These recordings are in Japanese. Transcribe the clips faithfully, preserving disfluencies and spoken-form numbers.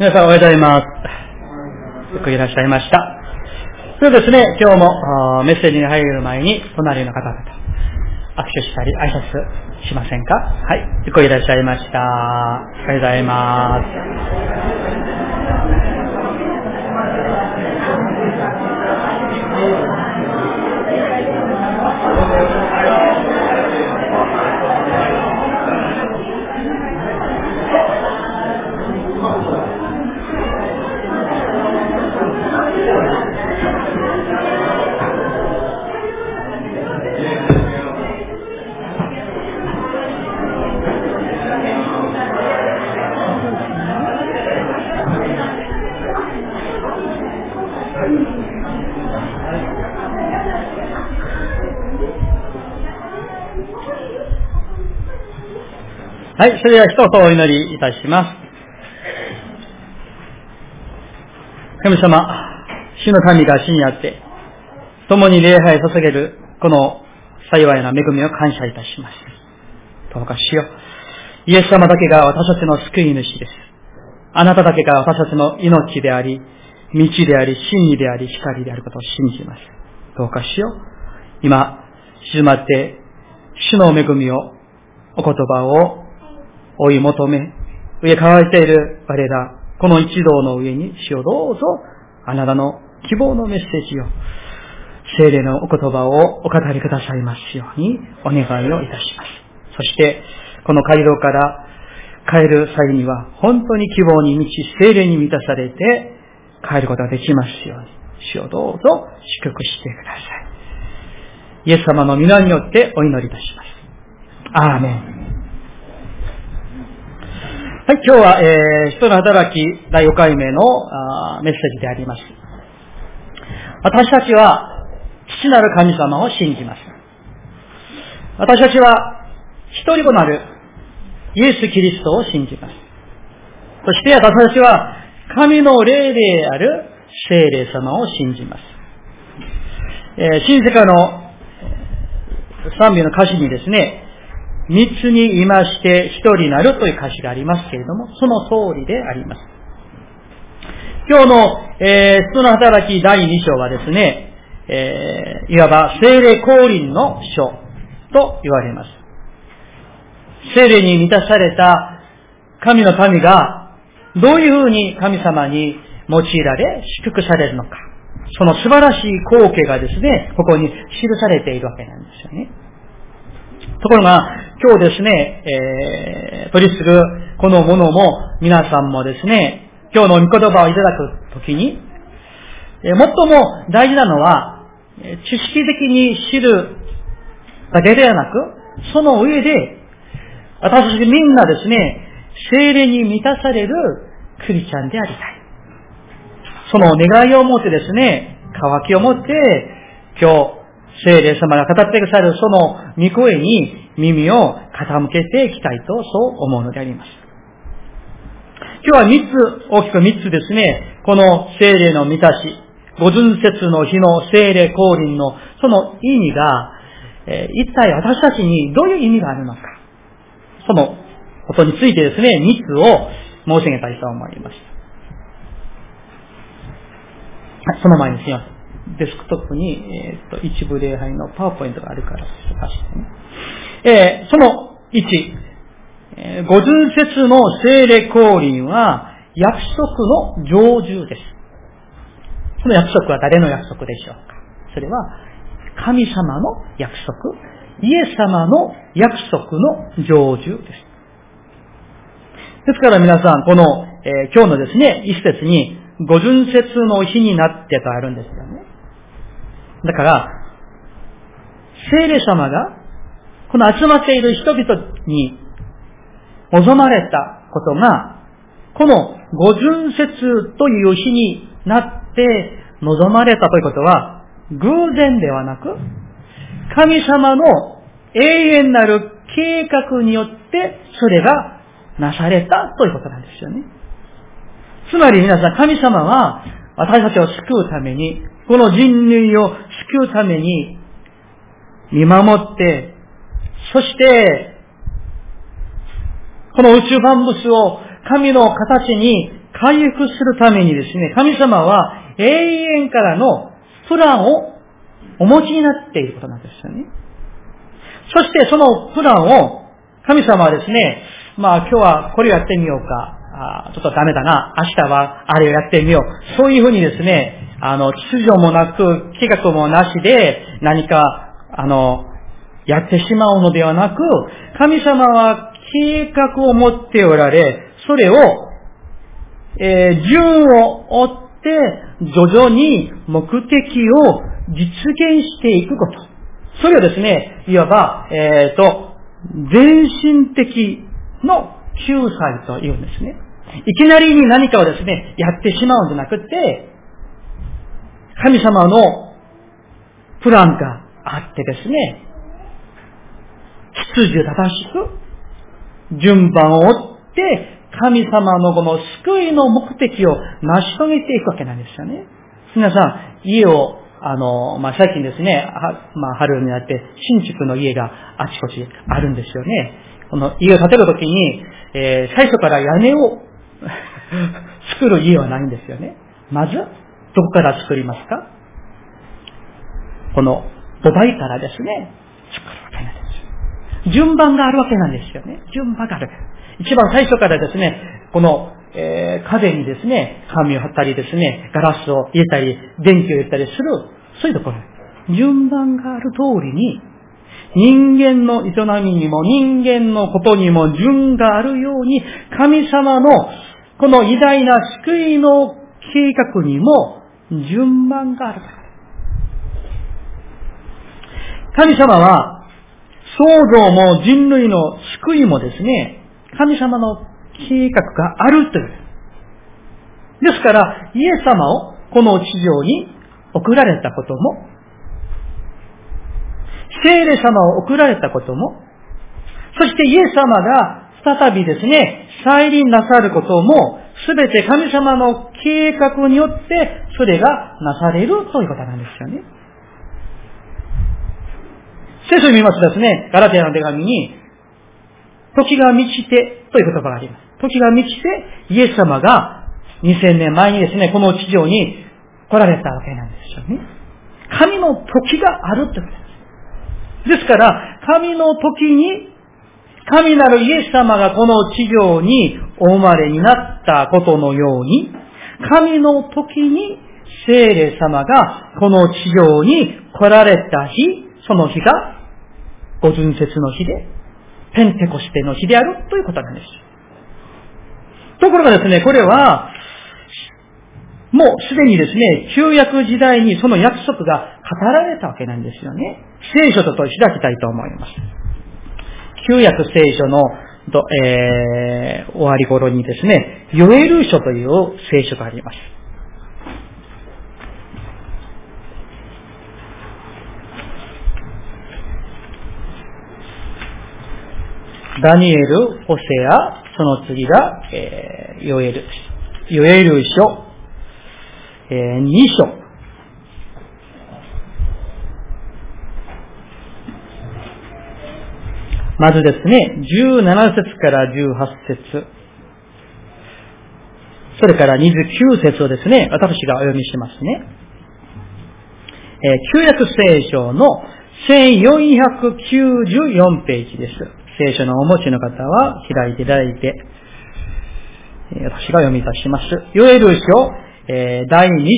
皆さんおはようございます。よくいらっしゃいました。そうですね、今日もメッセージに入る前に隣の方々握手したり挨拶しませんか。はい、よくいらっしゃいました。おはようございます。はい、それでは一言お祈りいたします。神様、主の民が主にあって、共に礼拝を捧げる、この幸いな恵みを感謝いたします。どうか主よ、イエス様だけが私たちの救い主です。あなただけが私たちの命であり、道であり、真理であり、光であることを信じます。どうか主よ、今、静まって、主の恵みを、お言葉を、追い求め、上乾いている我ら、この一同の上に、主よどうぞ、あなたの希望のメッセージを、聖霊のお言葉をお語りくださいますように、お願いをいたします。そして、この街道から帰る際には、本当に希望に満ち、聖霊に満たされて、帰ることができますように、主よどうぞ、祝福してください。イエス様の皆によってお祈りいたします。アーメン。はい、今日は、えー、人の働きだいごかいめのあメッセージであります。私たちは父なる神様を信じます。私たちは一人子なるイエス・キリストを信じます。そして私たちは神の霊である聖霊様を信じます。えー、神世界の賛美の歌詞にですね、三つにいまして一人なるという歌詞がありますけれども、その通りであります。今日の、えー、人の働きだいに章はですね、えー、いわば聖霊降臨の章と言われます。聖霊に満たされた神の民がどういうふうに神様に用いられ祝福されるのか、その素晴らしい光景がですね、ここに記されているわけなんですよね。ところが今日ですね、えー、取り次ぐこのものも皆さんもですね、今日の御言葉をいただくときに、えー、最も大事なのは知識的に知るだけではなく、その上で私たちみんなですね、聖霊に満たされるクリスチャンでありたい。その願いを持ってですね、渇きを持って今日聖霊様が語ってくださるその御声に耳を傾けていきたいと、そう思うのであります。今日は三つ、大きく三つですね、この聖霊の満たし、五旬節の日の聖霊降臨のその意味が、えー、一体私たちにどういう意味があるのか、そのことについてですね、三つを申し上げたいと思います。その前にすいません、デスクトップに、えー、っと一部礼拝のパワーポイントがあるから探してね。えー、そのいち、えー、五旬節の聖霊降臨は約束の成就です。その約束は誰の約束でしょうか。それは神様の約束、イエス様の約束の成就です。ですから皆さん、この、えー、今日のですね、一節に五旬節の日になってとあるんですよね。だから、聖霊様が、この集まっている人々に、望まれたことが、この五旬節という日になって望まれたということは、偶然ではなく、神様の永遠なる計画によって、それがなされたということなんですよね。つまり皆さん、神様は、私たちを救うために、この人類を救うために見守って、そしてこの宇宙万物を神の形に回復するためにですね、神様は永遠からのプランをお持ちになっていることなんですよね。そしてそのプランを神様はですね、まあ今日はこれをやってみようか、あちょっとダメだな、明日はあれをやってみよう。そういうふうにですね、あの、秩序もなく、計画もなしで何か、あの、やってしまうのではなく、神様は計画を持っておられ、それを、えー、順を追って、徐々に目的を実現していくこと。それをですね、いわば、えっと、全身的の救済というんですね。いきなりに何かをですね、やってしまうんじゃなくて、神様のプランがあってですね、秩序正しく、順番を追って、神様のこの救いの目的を成し遂げていくわけなんですよね。皆さん、家を、あの、まあ、最近ですね、まあ、春になって、新築の家があちこちあるんですよね。この家を建てるときに、えー、最初から屋根を作る家はないんですよね。まず、どこから作りますか？この土台からですね、作るわけなんです。順番があるわけなんですよね。順番がある。一番最初からですね、この、えー、壁にですね、紙を貼ったりですね、ガラスを入れたり、電気を入れたりする、そういうところ。順番がある通りに、人間の営みにも人間のことにも順があるように、神様のこの偉大な救いの計画にも順番がある。神様は、創造も人類の救いもですね、神様の計画があるという。ですから、イエス様をこの地上に送られたことも、聖霊様を送られたことも、そしてイエス様が再びですね、再臨なさることも、すべて神様の計画によって、それがなされるということなんですよね。聖書を見ますとですね、ガラテヤの手紙に、時が満ちてという言葉があります。時が満ちて、イエス様がにせんねんまえにですね、この地上に来られたわけなんですよね。神の時があるということです。ですから、神の時に、神なるイエス様がこの地上にお生まれになったことのように、神の時に聖霊様がこの地上に来られた日、その日が五旬節の日で、ペンテコステの日であるということなんです。ところがですね、これは、もうすでにですね、旧約時代にその約束が語られたわけなんですよね。聖書と開きたいと思います。旧約聖書の、えー、終わり頃にですね、ヨエル書という聖書があります。ダニエル、ホセア、その次が、えー、ヨエル、ヨエル書、えー、に章。まずですね、じゅうなな節からじゅうはち節。それからにじゅうきゅう節をですね、私がお読みしますね。えー、旧約聖書のせんよんひゃくきゅうじゅうよんページです。聖書のお持ちの方は開いていただいて、私が読み出します。ヨエル書、えー、だいに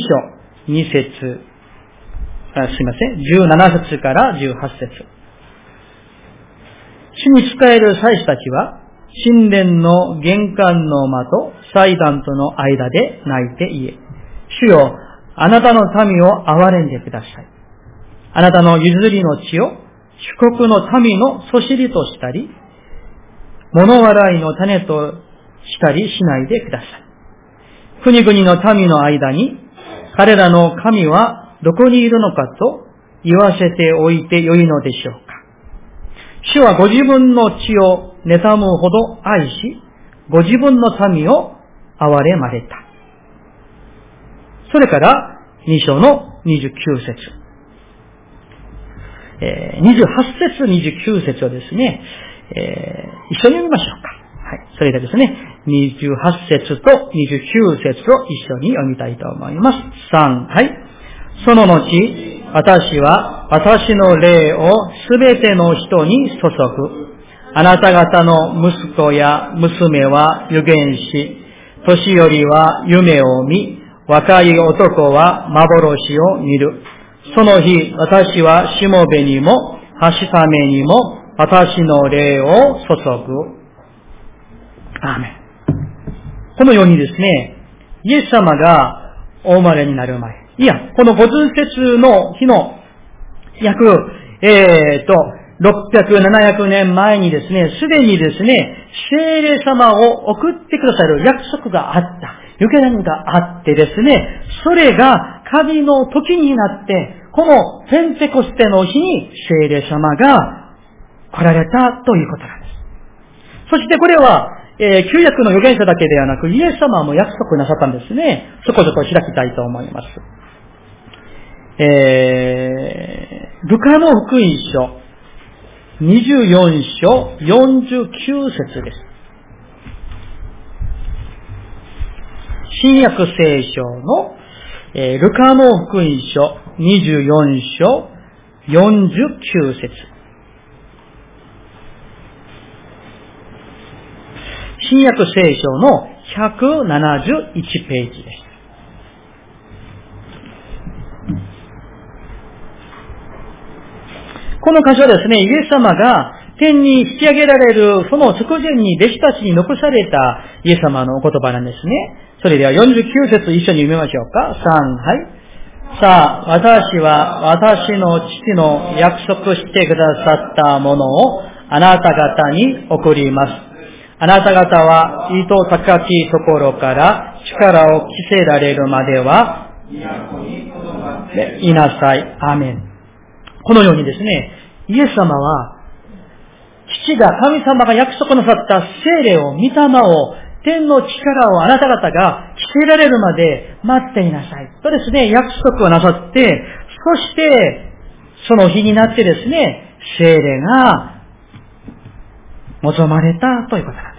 章、に節、あ、すいません、じゅうなな節からじゅうはち節。主に仕える祭司たちは、神殿の玄関の間と祭壇との間で泣いて言え、主よ、あなたの民を憐れんでください。あなたの譲りの地を、主国の民のそしりとしたり、物笑いの種としたりしないでください。国々の民の間に、彼らの神はどこにいるのかと言わせておいてよいのでしょうか。主はご自分の血を妬むほど愛し、ご自分の民を憐れまれた。それから、に章のにじゅうきゅう節。にじゅうはち節、にじゅうきゅう節をですね、えー、一緒に読みましょうか。はい、それがですね、にじゅうはっせつとにじゅうきゅうせつを一緒に読みたいと思います。さん、はい。その後、私は私の霊をすべての人に注ぐ。あなた方の息子や娘は預言し、年寄りは夢を見、若い男は幻を見る。その日、私はしもべにも、はしためにも、私の霊を注ぐ。アーメン。このようにですね、イエス様がお生まれになる前、いや、この五旬節の日の約、えーと、ろっぴゃく、ななひゃくねんまえにですね、すでにですね、聖霊様を送ってくださる約束があった。予言があってですね、それが神の時になって、このペンテコステの日に聖霊様が来られたということなんです。そしてこれは、えー、旧約の預言者だけではなく、イエス様も約束なさったんですね。そこそこ開きたいと思います。えー、ルカの福音書、にじゅうよんしょうよんじゅうきゅうせつです。新約聖書の、えー、ルカの福音書にじゅうよんしょうよんじゅうきゅうせつ。新約聖書のひゃくななじゅういちページです。この箇所はですね、イエス様が天に引き上げられるその直前に弟子たちに残されたイエス様のお言葉なんですね。それではよんじゅうきゅうせつ一緒に読みましょうか。さん、はい。さあ、私は私の父の約束してくださったものをあなた方に送ります。あなた方は意図高きところから力を着せられるまでは、いなさい。アーメン。このようにですね、イエス様は、父が、神様が約束なさった聖霊を、御霊を、天の力をあなた方が着せられるまで待っていなさい。とですね、約束をなさって、そして、その日になってですね、聖霊が望まれたということなんです。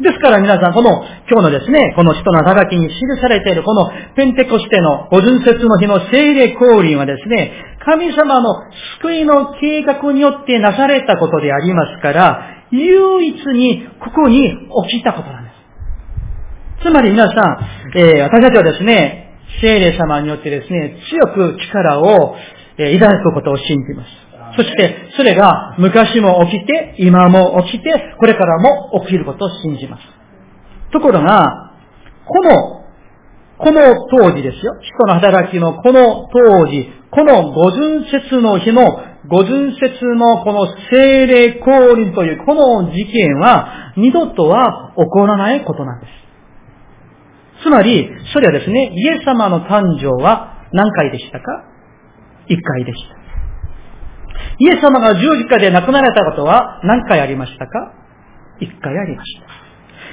ですから皆さん、この今日のですね、この使徒の働きに記されているこのペンテコステの五旬節の日の聖霊降臨はですね、神様の救いの計画によってなされたことでありますから、唯一にここに起きたことなんです。つまり皆さん、えー、私たちはですね、聖霊様によってですね、強く力を、えー、いただくことを信じます。そして、それが昔も起きて、今も起きて、これからも起きることを信じます。ところが、この、この当時ですよ。使徒の働きのこの当時、この五旬節の日の五旬節のこの聖霊降臨というこの事件は二度とは起こらないことなんです。つまり、それはですね、イエス様の誕生は何回でしたか？一回でした。イエス様が十字架で亡くなられたことは何回ありましたか？一回ありました。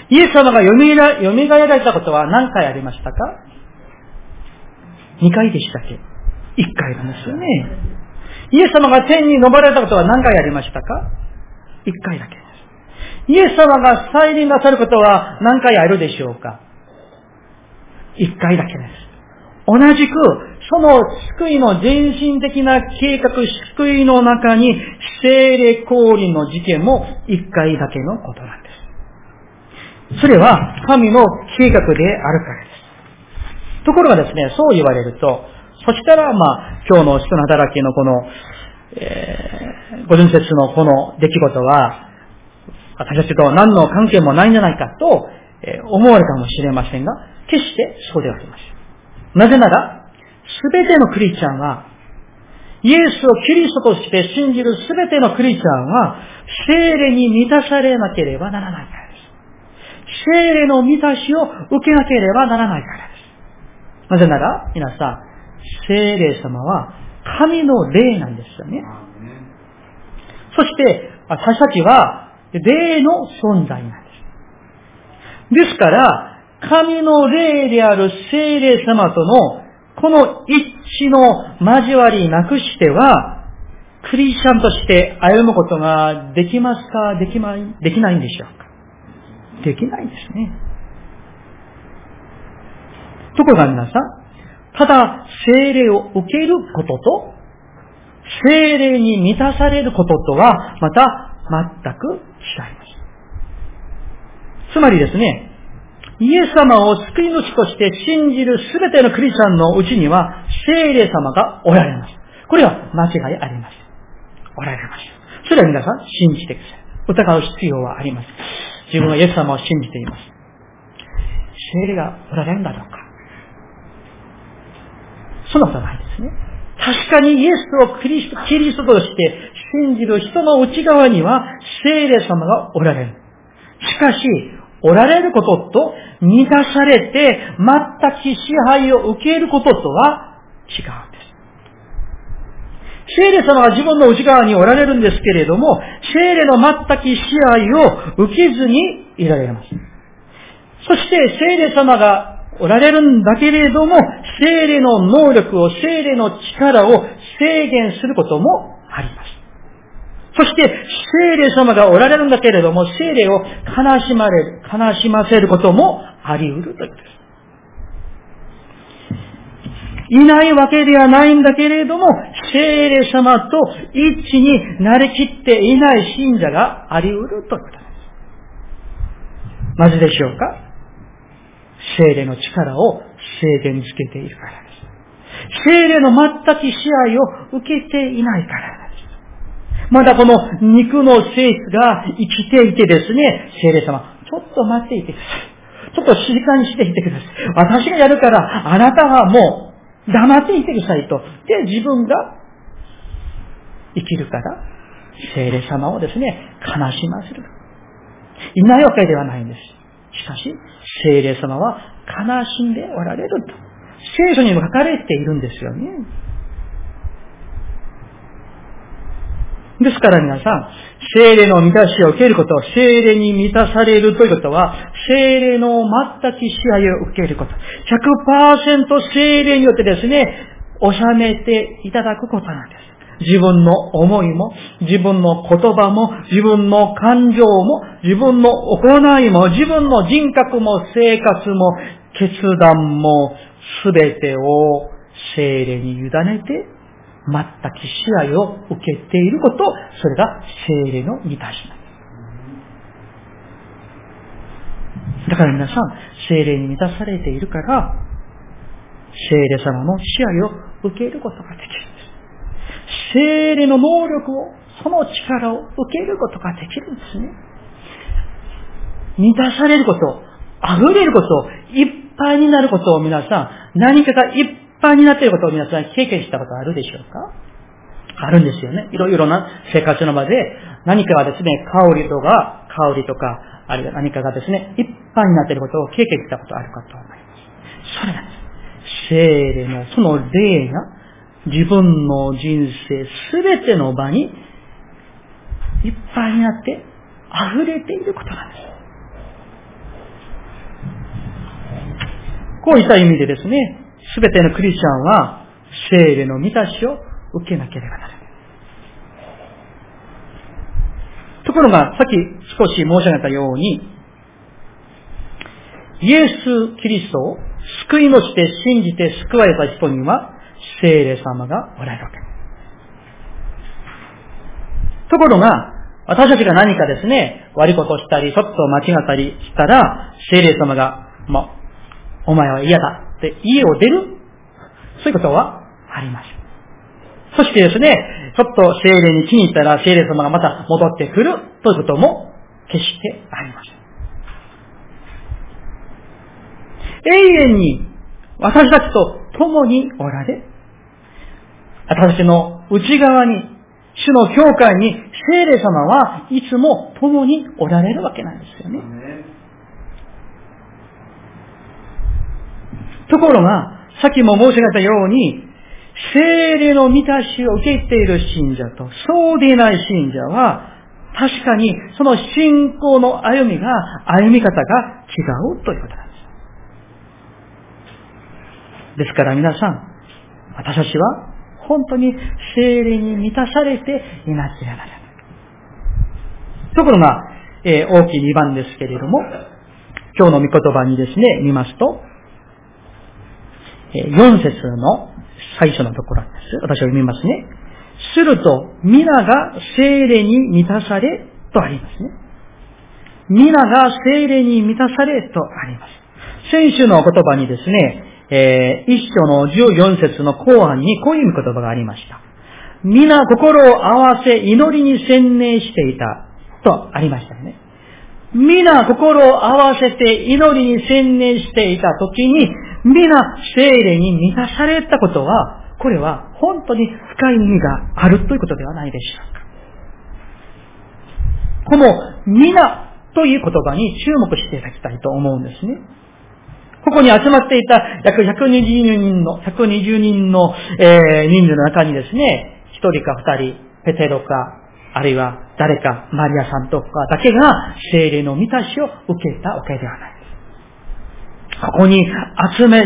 イエス様がよみがえられたことは何回ありましたか？二回でしたっけ？一回なんですよね。イエス様が天に昇られたことは何回ありましたか？一回だけです。イエス様が再臨なさることは何回あるでしょうか？一回だけです。同じく、その救いの全身的な計画、救いの中に聖霊降臨の事件も一回だけのことなんです。それは神の計画であるからです。ところがですね、そう言われると、そしたら、まあ、今日の使徒の働きのこの、えー、五旬節のこの出来事は、私たちと何の関係もないんじゃないかと、えー、思われたかもしれませんが、決してそうではありません。なぜなら、すべてのクリスチャンは、イエスをキリストとして信じるすべてのクリスチャンは、聖霊に満たされなければならないからです。聖霊の満たしを受けなければならないからです。なぜなら、皆さん、聖霊様は神の霊なんですよね。そして私たちは霊の存在なんです。ですから神の霊である聖霊様とのこの一致の交わりなくしてはクリスチャンとして歩むことができますか、できまい、できないんでしょうか。できないですね。ところが皆さん、ただ聖霊を受けることと、聖霊に満たされることとは、また全く違います。つまりですね、イエス様を救い主として信じるすべてのクリスチャンのうちには、聖霊様がおられます。これは間違いありません。おられます。それは皆さん、信じてください。疑う必要はありません。自分はイエス様を信じています。聖霊がおられるんだろうか。そんなことはないですね。確かにイエスをキリスト、キリストとして信じる人の内側には聖霊様がおられる。しかし、おられることと満たされて全く支配を受けることとは違うんです。聖霊様は自分の内側におられるんですけれども、聖霊の全く支配を受けずにいられます。そして聖霊様がおられるんだけれども、聖霊の能力を、聖霊の力を制限することもあります。そして、聖霊様がおられるんだけれども、聖霊を悲しまれる、悲しませることもあり得るということです。いないわけではないんだけれども、聖霊様と一致になりきっていない信者があり得るということです。なぜでしょうか？聖霊の力を制限づけているからです。聖霊の全く支配を受けていないからです。まだこの肉の性質が生きていてですね、聖霊様、ちょっと待っていてください。ちょっと静かにしていてください。私がやるから、あなたはもう黙っていてくださいと。で、自分が生きるから、聖霊様をですね、悲しませる。いないわけではないんです。しかし、聖霊様は悲しんでおられると。聖書にも書かれているんですよね。ですから皆さん、聖霊の満たしを受けること、聖霊に満たされるということは、聖霊の全く支配を受けること、ひゃくパーセント 聖霊によってですね、収めていただくことなんです。自分の思いも、自分の言葉も、自分の感情も、自分の行いも、自分の人格も、生活も、決断も、すべてを聖霊に委ねて、全く支配を受けていること、それが聖霊の満たしなんです。だから皆さん、聖霊に満たされているから、聖霊様の支配を受けることができる。聖霊の能力を、その力を受けることができるんですね。満たされること、溢れること、いっぱいになることを皆さん、何かがいっぱいになっていることを皆さん経験したことあるでしょうか？あるんですよね。いろいろな生活の場で、何かがですね、香りとか、香りとか、あるいは何かがですね、いっぱいになっていることを経験したことあるかと思います。それなんです。聖霊の、その霊が、自分の人生すべての場にいっぱいになって溢れていることなんです。こういった意味でですね、すべてのクリスチャンは聖霊の満たしを受けなければならない。ところが、さっき少し申し上げたように、イエス・キリストを救い主で信じて救われた人には、聖霊様がおられるわけ。ところが、私たちが何かですね、悪いことをしたり、ちょっと間違ったりしたら、聖霊様が、もう、お前は嫌だって家を出る、そういうことはあります。そしてですね、ちょっと聖霊に気に入ったら、聖霊様がまた戻ってくるということも決してありません。永遠に私たちと共におられ、私たちの内側に、主の教会に、聖霊様はいつも共におられるわけなんですよね。ところが、さっきも申し上げたように、聖霊の満たしを受けている信者と、そうでない信者は、確かにその信仰の歩みが、歩み方が違うということなんです。ですから皆さん、私たちは本当に聖霊に満たされていなければならない。ところが、えー、大きいにばんですけれども、今日の御言葉にですね、見ますと、よん節の最初のところです。私は読みますね。すると、皆が聖霊に満たされとありますね。皆が聖霊に満たされとあります。先週の言葉にですね、えー、一章のじゅうよん節の後半にこういう言葉がありました。皆心を合わせ祈りに専念していたとありましたよね。皆心を合わせて祈りに専念していたときに、皆聖霊に満たされたことは、これは本当に深い意味があるということではないでしょうか。この皆という言葉に注目していただきたいと思うんですね。ここに集まっていた約ひゃくにじゅうにんの、ひゃくにじゅうにんの、えー、人数の中にですね、一人か二人、ペテロか、あるいは誰か、マリアさんとかだけが聖霊の満たしを受けたわけではない。ここに集め、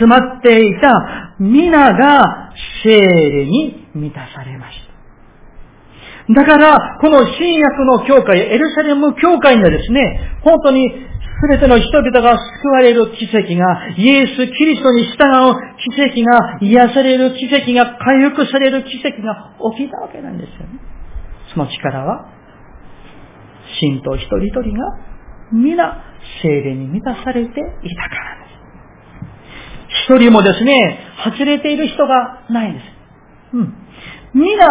集まっていた皆が聖霊に満たされました。だから、この新約の教会、エルサレム教会にはですね、本当に全ての人々が救われる奇跡が、イエス・キリストに従う奇跡が、癒される奇跡が、回復される奇跡が起きたわけなんですよね。その力は、信徒一人一人が、皆、聖霊に満たされていたからです。一人もですね、外れている人がないんです。うん。皆、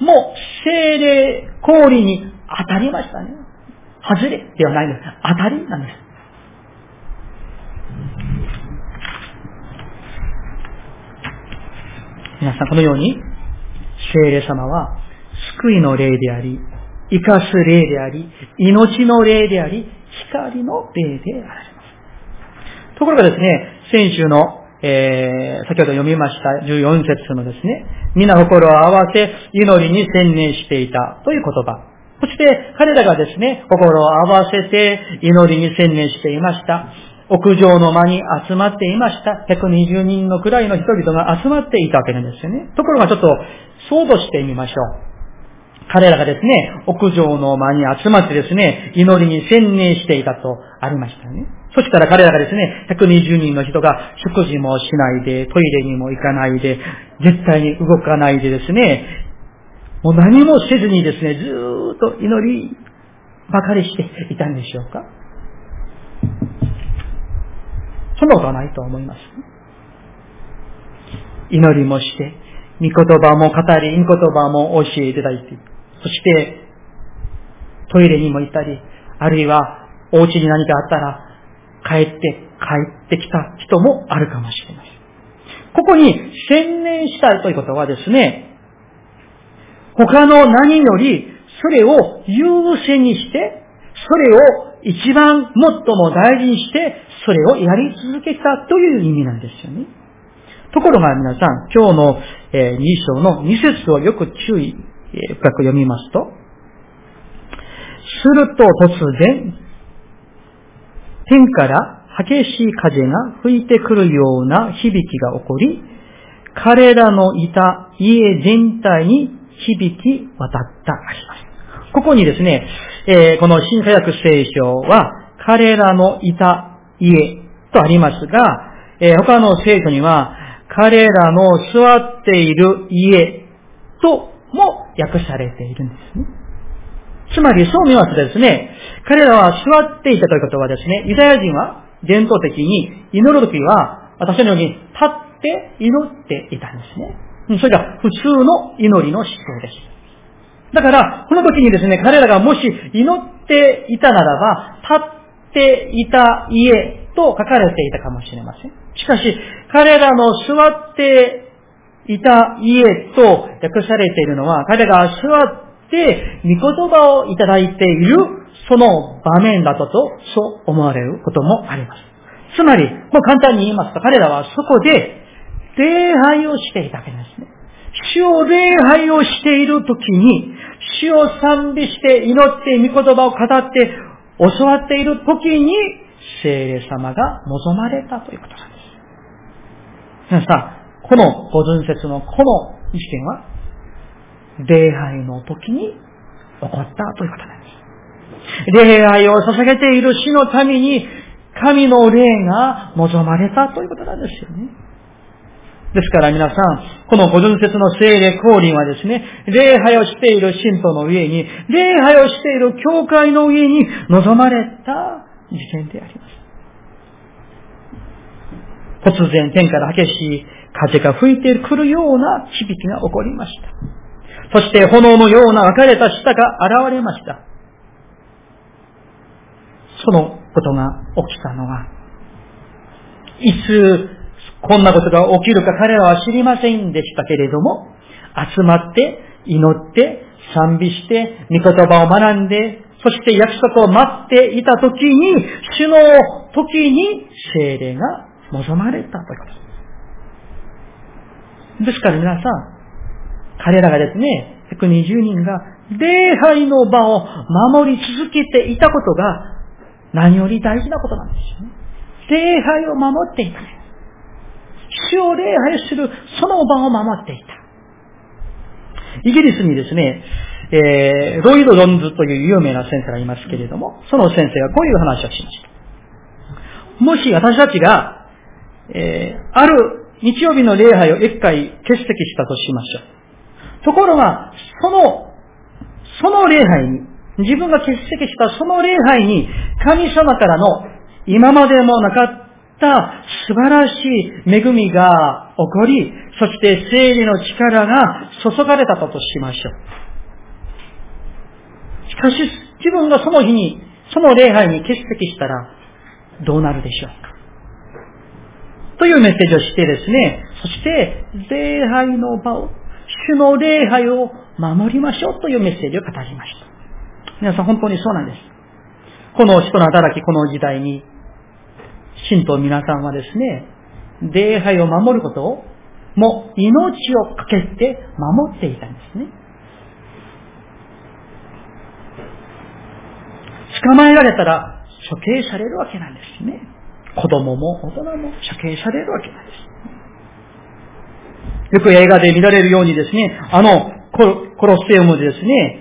もう、聖霊降臨に当たりましたね。外れではないんです。当たりなんです。皆さん、このように、聖霊様は、救いの霊であり、生かす霊であり、命の霊であり、光の霊であります。ところがですね、先週の、えー、先ほど読みましたじゅうよん節のですね、皆心を合わせ祈りに専念していたという言葉。そして彼らがですね、心を合わせて祈りに専念していました。屋上の間に集まっていました。ひゃくにじゅうにんのくらいの人々が集まっていたわけなんですよね。ところがちょっと想像してみましょう。彼らがですね、屋上の間に集まってですね、祈りに専念していたとありましたね。そしたら彼らがですね、ひゃくにじゅうにんの人が食事もしないで、トイレにも行かないで、絶対に動かないでですね、もう何もせずにですね、ずーっと祈りばかりしていたんでしょうか。そんなことはないと思います。祈りもして、御言葉も語り、御言葉も教えていただいて、そして、トイレにも行ったり、あるいは、お家に何かあったら、帰って、帰ってきた人もあるかもしれません。ここに、専念したいということはですね、他の何より、それを優先にして、それを一番最も大事にして、それをやり続けたという意味なんですよね。ところが皆さん、今日のに章のに節をよく注意深く読みますと、すると突然、天から激しい風が吹いてくるような響きが起こり、彼らのいた家全体に響き渡ったあります。ここにですね、この新約聖書は、彼らのいた家とありますが、他の聖書には、彼らの座っている家とも訳されているんですね。つまりそう見ますとですね、彼らは座っていたということはですね、ユダヤ人は伝統的に祈るときは、私のように立って祈っていたんですね。それが普通の祈りの思想です。だから、この時にですね、彼らがもし祈っていたならば、立っていた家と書かれていたかもしれません。しかし、彼らの座っていた家と訳されているのは、彼らが座って御言葉をいただいているその場面だとと、そう思われることもあります。つまり、もう簡単に言いますと、彼らはそこで礼拝をしていたわけですね。主を礼拝をしているときに、主を賛美して祈って御言葉を語って教わっているときに、聖霊様が望まれたということなんです。皆さん、このご存節のこの試験は礼拝の時に起こったということなんです。礼拝を捧げている主のために神の霊が望まれたということなんですよね。ですから皆さん、この五旬節の聖霊降臨はですね、礼拝をしている信徒の上に、礼拝をしている教会の上に望まれた事件であります。突然天から激しい風が吹いてくるような響きが起こりました。そして炎のような分かれた舌が現れました。そのことが起きたのは、いつこんなことが起きるか彼らは知りませんでしたけれども、集まって祈って賛美して御言葉を学んで、そして約束を待っていたときに、主の時に聖霊が望まれたということです。ですから皆さん、彼らがですね、ひゃくにじゅうにんが礼拝の場を守り続けていたことが何より大事なことなんですよね。礼拝を守っていた。主を礼拝するその場を守っていた。イギリスにですね、えー、ロイド・ジョーンズという有名な先生がいますけれども、その先生がこういう話をしました。もし私たちが、えー、ある日曜日の礼拝を一回欠席したとしましょう。ところが、その、その礼拝に、自分が欠席したその礼拝に神様からの今までもなかった素晴らしい恵みが起こり、そして聖霊の力が注がれたとしましょう。しかし自分がその日にその礼拝に欠席したらどうなるでしょうかというメッセージをしてですね、そして礼拝の場を、主の礼拝を守りましょうというメッセージを語りました。皆さん本当にそうなんです。この使徒の働き、この時代に信徒皆さんはですね、礼拝を守ることをもう命をかけて守っていたんですね。捕まえられたら処刑されるわけなんですね。子供も大人も処刑されるわけなんです。よく映画で見られるようにですね、あのコロッセウムでですね、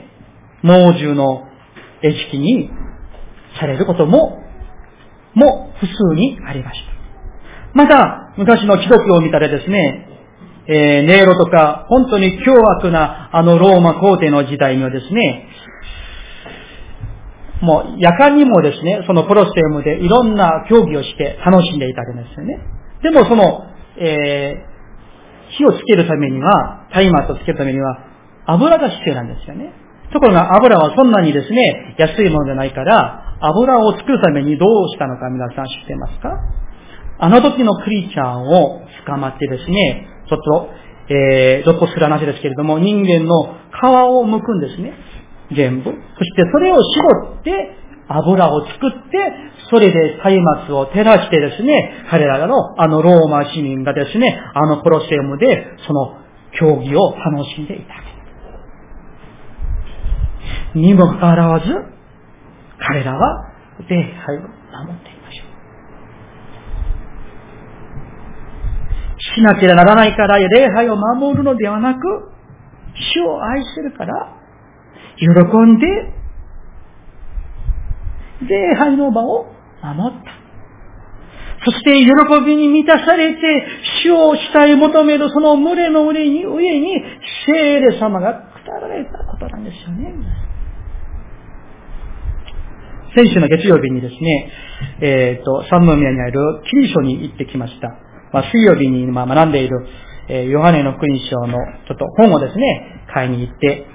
猛獣の餌食にされることも、も普通にありました。また、昔の貴族を見たらですね、えー、ネイロとか、本当に凶悪なあのローマ皇帝の時代にはですね、もう夜間にもですね、そのプロステムでいろんな競技をして楽しんでいたんですよね。でもその、えー、火をつけるためには、タイマーとつけるためには、油が必要なんですよね。ところが油はそんなにですね、安いものじゃないから、油を作るためにどうしたのか皆さん知ってますか？あの時のクリーチャーを捕まってですね、ちょっと、えー、どこすらなしですけれども、人間の皮を剥くんですね。全部。そしてそれを絞って、油を作って、それで松明を照らしてですね、彼らのあのローマ市民がですね、あのコロセウムでその競技を楽しんでいた。にもかかわらず、彼らは礼拝を守っていましょう。しなければならないから礼拝を守るのではなく、主を愛するから、喜んで礼拝の場を守った。そして喜びに満たされて、主を慕い求めるその群れの上に、上に聖霊様が下られたことなんですよね。先週の月曜日にですね、えっと、三宮にあるキリショに行ってきました。まあ、水曜日に今学んでいる、えー、ヨハネの福音書のちょっと本をですね、買いに行って、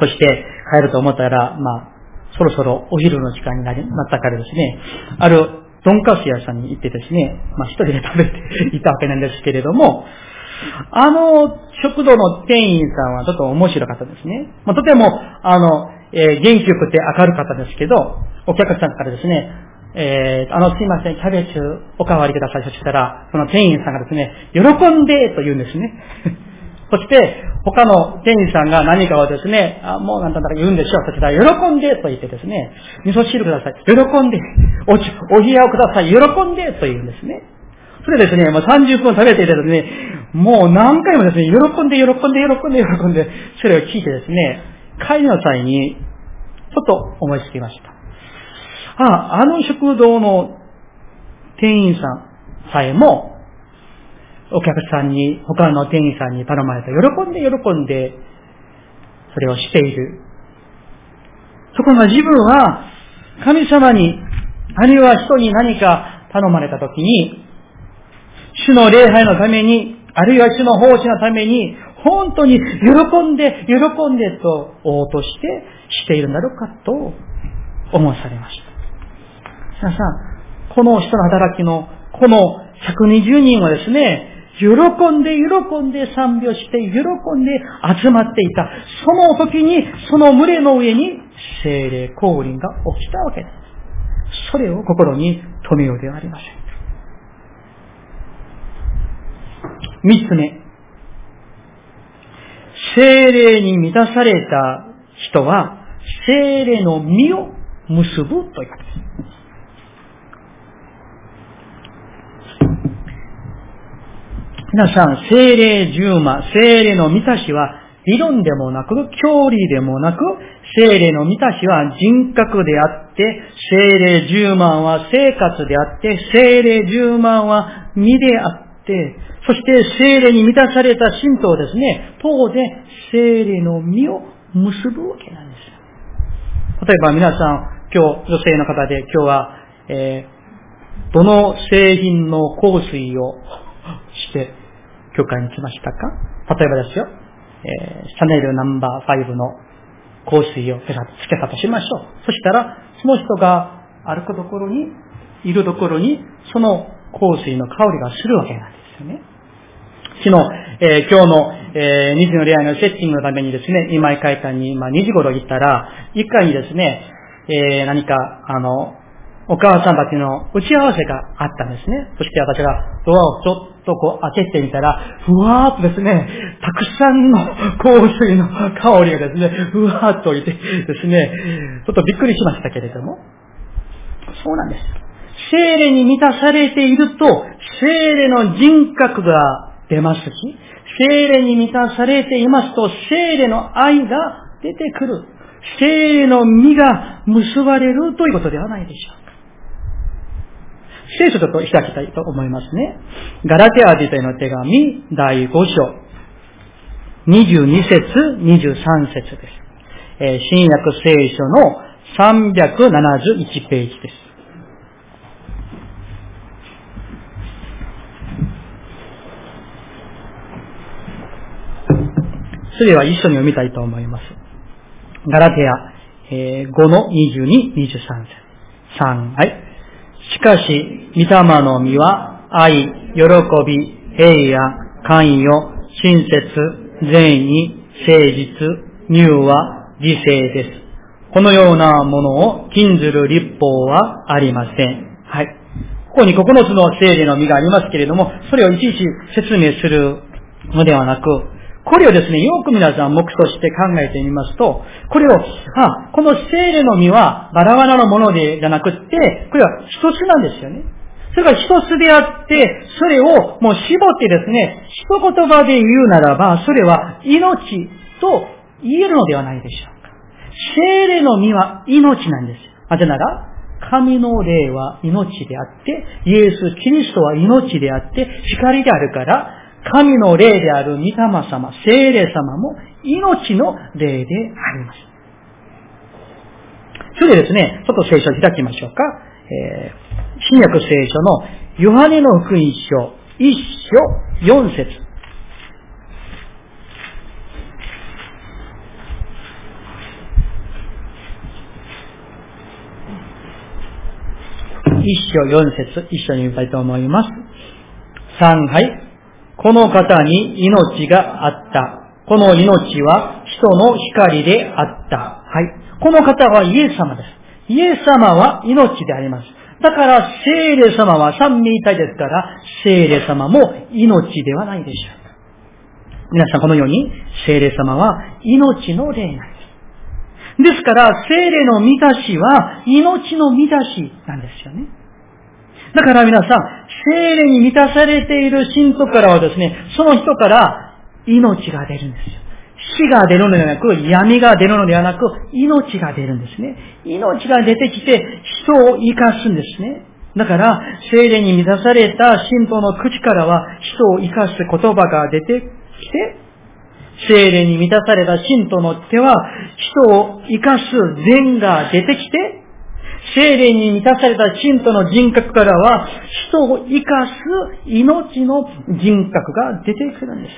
そして帰ると思ったら、まあ、そろそろお昼の時間になったからですね、あるドンカス屋さんに行ってですね、まあ、一人で食べていたわけなんですけれども、あの食堂の店員さんはちょっと面白かったですね。まあ、とても、あの、えー、元気よくて明るかったですけど、お客さんからですね、えー、あの、すいません、キャベツお代わりくださいとしたら、その店員さんがですね、喜んでと言うんですね。そして、他の店員さんが何かをですね、あ、もうなんだか言うんでしょうとしたら、喜んでと言ってですね、味噌汁ください、喜んで、お、お冷やをください、喜んでと言うんですね。それですね、まあ、さんじゅっぷん食べていたらですね、もう何回もですね、喜んで喜んで喜んで喜んで、それを聞いてですね、帰りの際に、ちょっと思いつきました。ああ、あの食堂の店員さんさえも、お客さんに、他の店員さんに頼まれた、喜んで喜んで、それをしている。そこの自分は、神様に、あるいは人に何か頼まれたときに、主の礼拝のために、あるいは主の奉仕のために、本当に喜んで、喜んでと、応答して、しているんだろうかと、思わされました。皆さん、この人の働きの、このひゃくにじゅうにんはですね、喜んで、喜んで賛美をして、喜んで集まっていた。その時に、その群れの上に、聖霊降臨が起きたわけです。それを心に留めようではありません。三つ目、聖霊に満たされた人は聖霊の実を結ぶということです。皆さん、聖霊充満、聖霊の満たしは理論でもなく、教理でもなく、聖霊の満たしは人格であって、聖霊充満は生活であって、聖霊充満は身であって、そして聖霊に満たされた信徒をですね、当然聖霊の実を結ぶわけなんです。例えば皆さん、今日女性の方で今日は、えー、どの製品の香水をして教会に来ましたか？例えばですよ、えー、シャネルナンバーごの香水をつけたとしましょう。そしたら、その人が歩くところに、いるところに、その香水の香りがするわけなんですよね。昨日、えー、今日の、えー、にじの礼拝のセッティングのためにですね、今井会館に、まあ、にじ頃行ったら、いっかいにですね、えー、何か、あの、お母さんたちの打ち合わせがあったんですね。そして私がドアをちょっとこう開けてみたら、ふわーっとですね、たくさんの香水の香りがですね、ふわーっといてですね、ちょっとびっくりしましたけれども。そうなんです。聖霊に満たされていると、聖霊の人格が出ますし、聖霊に満たされていますと、聖霊の愛が出てくる。聖霊の実が結ばれるということではないでしょうか。聖書をちょっと開きたいと思いますね。ガラテア人への手紙だいご章にじゅうに節にじゅうさん節です。えー、新約聖書のさんびゃくななじゅういちページです。それは一緒に読みたいと思います。ガラテア、えー、ごのにじゅうに、にじゅうさん節。さん、はい。しかし、御霊の実は、愛、喜び、平安、寛容、親切、善意、誠実、柔和、自制です。このようなものを禁ずる律法はありません。はい。ここにここのつの聖霊の実がありますけれども、それをいちいち説明するのではなく、これをですね、よく皆さん目として考えてみますと、これを、あ、この聖霊の実はバラバラのものでじゃなくって、これは一つなんですよね。それが一つであって、それをもう絞ってですね、一言葉で言うならば、それは命と言えるのではないでしょうか。聖霊の実は命なんです。なぜなら、神の霊は命であって、イエス・キリストは命であって、光であるから、神の霊である御霊様、聖霊様も命の霊であります。それでですね、ちょっと聖書を開きましょうか。えー、新約聖書のヨハネの福音書いっ章よん節。いっ章よん節、一緒に見たいと思います。さん、はい。この方に命があった。この命は人の光であった。はい。この方はイエス様です。イエス様は命であります。だから聖霊様は三位一体ですから、聖霊様も命ではないでしょう。皆さん、このように聖霊様は命の霊なんです。ですから聖霊の満たしは命の満たしなんですよね。だから皆さん、聖霊に満たされている信徒からはですね、その人から命が出るんですよ。死が出るのではなく、闇が出るのではなく、命が出るんですね。命が出てきて、人を生かすんですね。だから、聖霊に満たされた信徒の口からは、人を生かす言葉が出てきて、聖霊に満たされた信徒の手は、人を生かす善が出てきて、聖霊に満たされた信徒の人格からは、人を生かす命の人格が出てくるんです。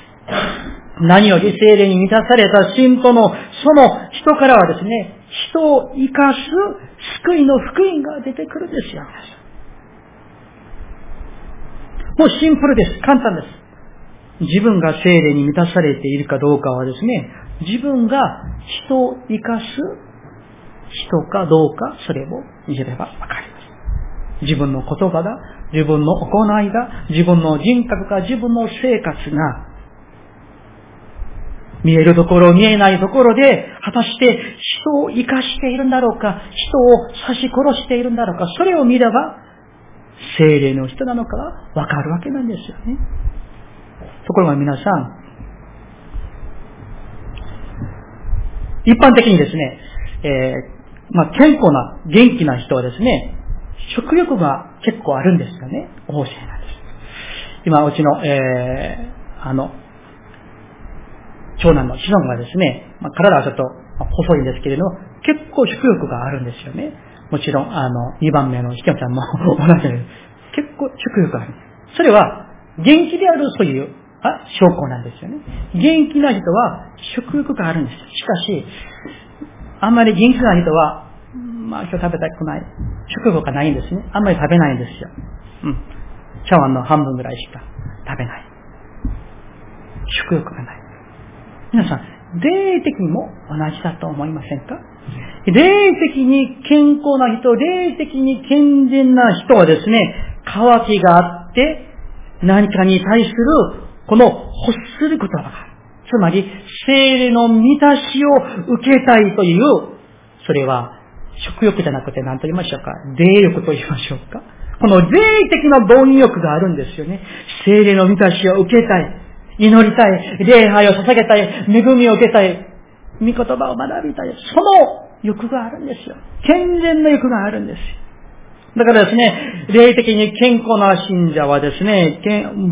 何より聖霊に満たされた信徒のその人からはですね、人を生かす救いの福音が出てくるんですよ。もうシンプルです。簡単です。自分が聖霊に満たされているかどうかはですね、自分が人を生かす人かどうか、それを見ればわかります。自分の言葉が、自分の行いが、自分の人格が、自分の生活が、見えるところ、見えないところで、果たして人を生かしているんだろうか、人を刺し殺しているんだろうか、それを見れば、聖霊の人なのかわかるわけなんですよね。ところが皆さん、一般的にですね、えー、まあ、健康な、元気な人はですね、食欲が結構あるんですよね。旺盛なんです。今、うちの、えー、あの、長男の子孫がですね、まあ、体はちょっと細いんですけれども、結構食欲があるんですよね。もちろん、あの、にばんめのひきょんちゃんも同じです。結構食欲がある。それは、元気であるそういうあ証拠なんですよね。元気な人は食欲があるんです。しかし、あんまり元気な人は、まあ今日食べたくない。食欲がないんですね。あんまり食べないんですよ。うん。茶碗の半分ぐらいしか食べない。食欲がない。皆さん、霊的にも同じだと思いませんか？霊的に健康な人、霊的に健全な人はですね、渇きがあって、何かに対する、この欲する言葉が、つまり、聖霊の満たしを受けたいという、それは、食欲じゃなくて何と言いましょうか？霊欲と言いましょうか？この霊的な貪欲があるんですよね。聖霊の満たしを受けたい。祈りたい、礼拝を捧げたい、恵みを受けたい、御言葉を学びたい、その欲があるんですよ。健全な欲があるんです。だからですね、霊的に健康な信者はですね、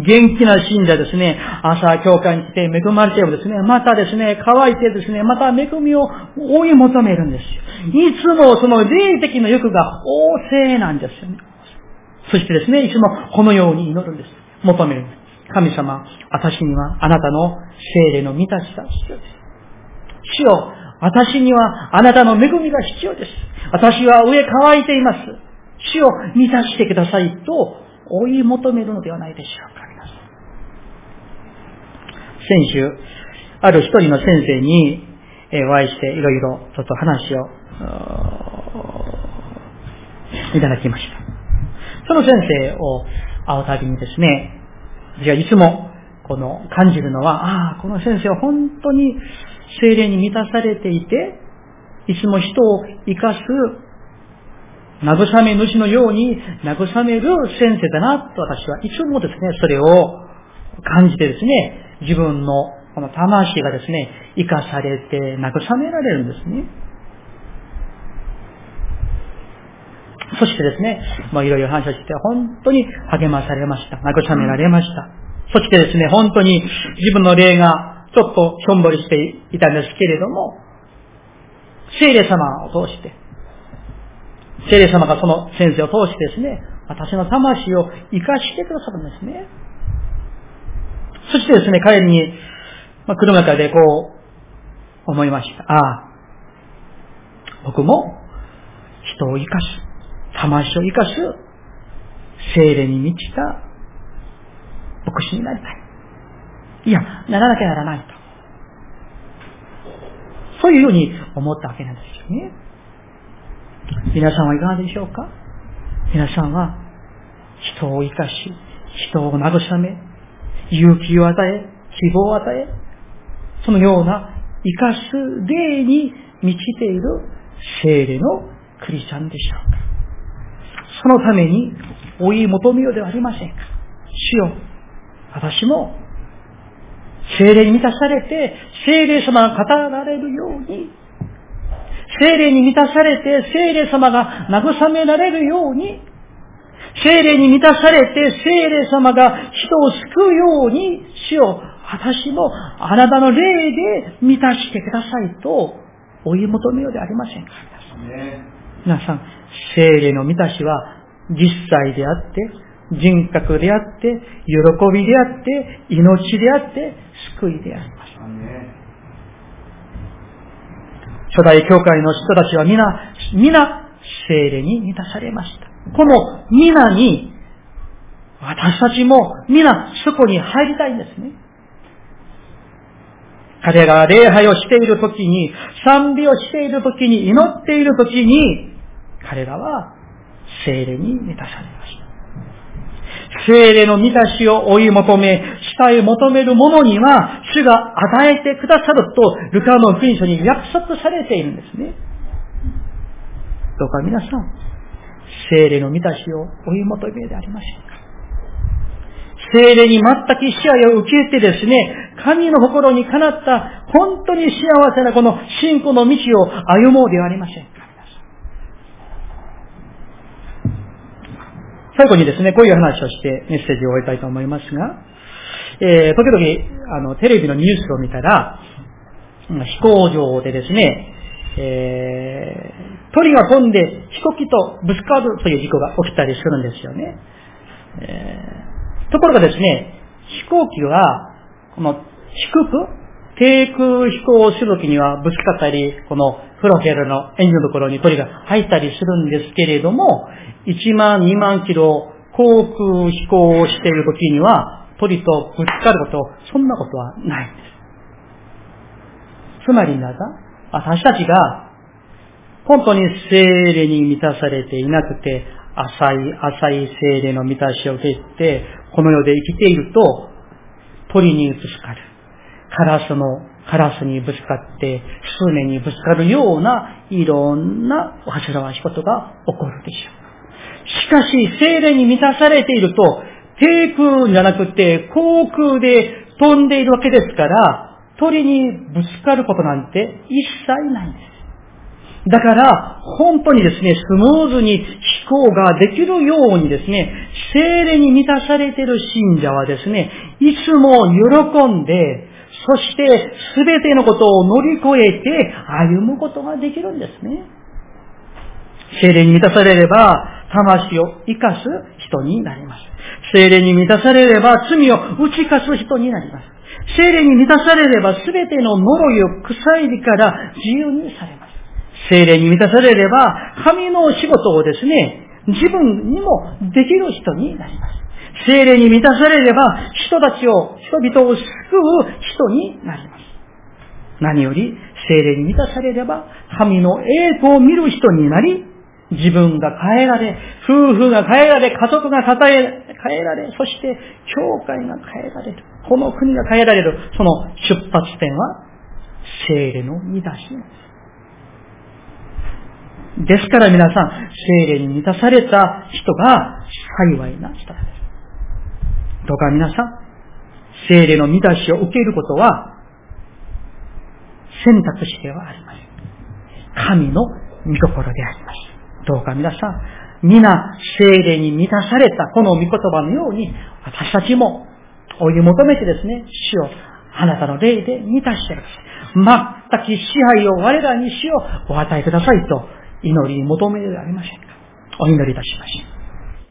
元気な信者ですね、朝教会に来て恵まれてもですね、またですね、乾いてですね、また恵みを追い求めるんですよ。いつもその霊的な欲が旺盛なんですよね。そしてですね、いつもこのように祈るんです。求めるんです。神様、私にはあなたの聖霊の満たしが必要です。主よ、私にはあなたの恵みが必要です。私は上乾いています。主よ、満たしてくださいと追い求めるのではないでしょうか。皆さん、先週、ある一人の先生にお会いしていろいろちょっと話をいただきました。その先生を会うたびにですね、じゃあいつもこの感じるのは、ああ、この先生は本当に聖霊に満たされていて、いつも人を生かす慰め主のように慰める先生だなと、私はいつもですね、それを感じてですね、自分のこの魂がですね、生かされて慰められるんですね。そしてですね、まあいろいろ話をして本当に励まされました。慰められました。そしてですね、本当に自分の霊がちょっとしょんぼりしていたんですけれども、聖霊様を通して、聖霊様がその先生を通してですね、私の魂を生かしてくださるんですね。そしてですね、帰りに、まあ、来る中でこう思いました。ああ、僕も人を生かす。魂を生かす聖霊に満ちた牧師になりたい。いや、ならなきゃならないと。そういうように思ったわけなんですよね。皆さんはいかがでしょうか？皆さんは人を生かし、人を慰め、勇気を与え、希望を与え、そのような生かす霊に満ちている聖霊のクリスチャンでしょうか？そのために追い求めようではありませんか。主よ、私も聖霊に満たされて聖霊様が語られるように、聖霊に満たされて聖霊様が慰められるように、聖霊に満たされて聖霊様が人を救うように、主よ、私もあなたの霊で満たしてくださいと追い求めようではありませんか。皆さん、聖霊の満たしは実際であって、人格であって、喜びであって、命であって、救いであります。初代教会の人たちは皆、皆、聖霊に満たされました。この皆に、私たちも皆そこに入りたいんですね。彼らが礼拝をしているときに、賛美をしているときに、祈っているときに、彼らは聖霊に満たされました。聖霊の満たしを追い求め、下へ求める者には主が与えてくださると、ルカの福音書に約束されているんですね。どうか皆さん、聖霊の満たしを追い求めでありませんか。聖霊に全く支配を受けてですね、神の心にかなった本当に幸せなこの信仰の道を歩もうではありませんか。最後にですね、こういう話をしてメッセージを終えたいと思いますが、えー、時々あのテレビのニュースを見たら、飛行場でですね、えー、鳥が飛んで飛行機とぶつかるという事故が起きたりするんですよね。えー、ところがですね、飛行機はこの低く低空飛行をするときにはぶつかったり、このプロペラのエンジンのところに鳥が入ったりするんですけれども、いちまんにまんキロ航空飛行をしているときには鳥とぶつかること、そんなことはないんです。つまりなぜ私たちが本当に聖霊に満たされていなくて、浅い浅い聖霊の満たしを受けてこの世で生きていると、鳥にぶつかる、カラスのカラスにぶつかって数年にぶつかるようないろんな煩わしいことが起こるでしょう。しかし聖霊に満たされていると、低空じゃなくて航空で飛んでいるわけですから、鳥にぶつかることなんて一切ないんです。だから本当にですね、スムーズに飛行ができるようにですね、聖霊に満たされている信者はですね、いつも喜んで、そして全てのことを乗り越えて歩むことができるんですね。聖霊に満たされれば魂を生かす人になります。聖霊に満たされれば罪を打ち勝つ人になります。聖霊に満たされれば全ての呪いを鎖から自由にされます。聖霊に満たされれば神の仕事をですね、自分にもできる人になります。聖霊に満たされれば人たちを、人々を救う人になります。何より聖霊に満たされれば神の栄光を見る人になり、自分が変えられ、夫婦が変えられ、家族が変えられ、そして教会が変えられる、この国が変えられる、その出発点は聖霊の満たしです。ですから皆さん、聖霊に満たされた人が幸いな人です。どうか皆さん、聖霊の満たしを受けることは選択肢ではありません。神の御心であります。どうか皆さん、皆聖霊に満たされたこの御言葉のように、私たちも追い求めてですね、主をあなたの霊で満たしてください、全く支配を我らに主をお与えくださいと祈り求めるではありませんか。お祈りいたしましょう。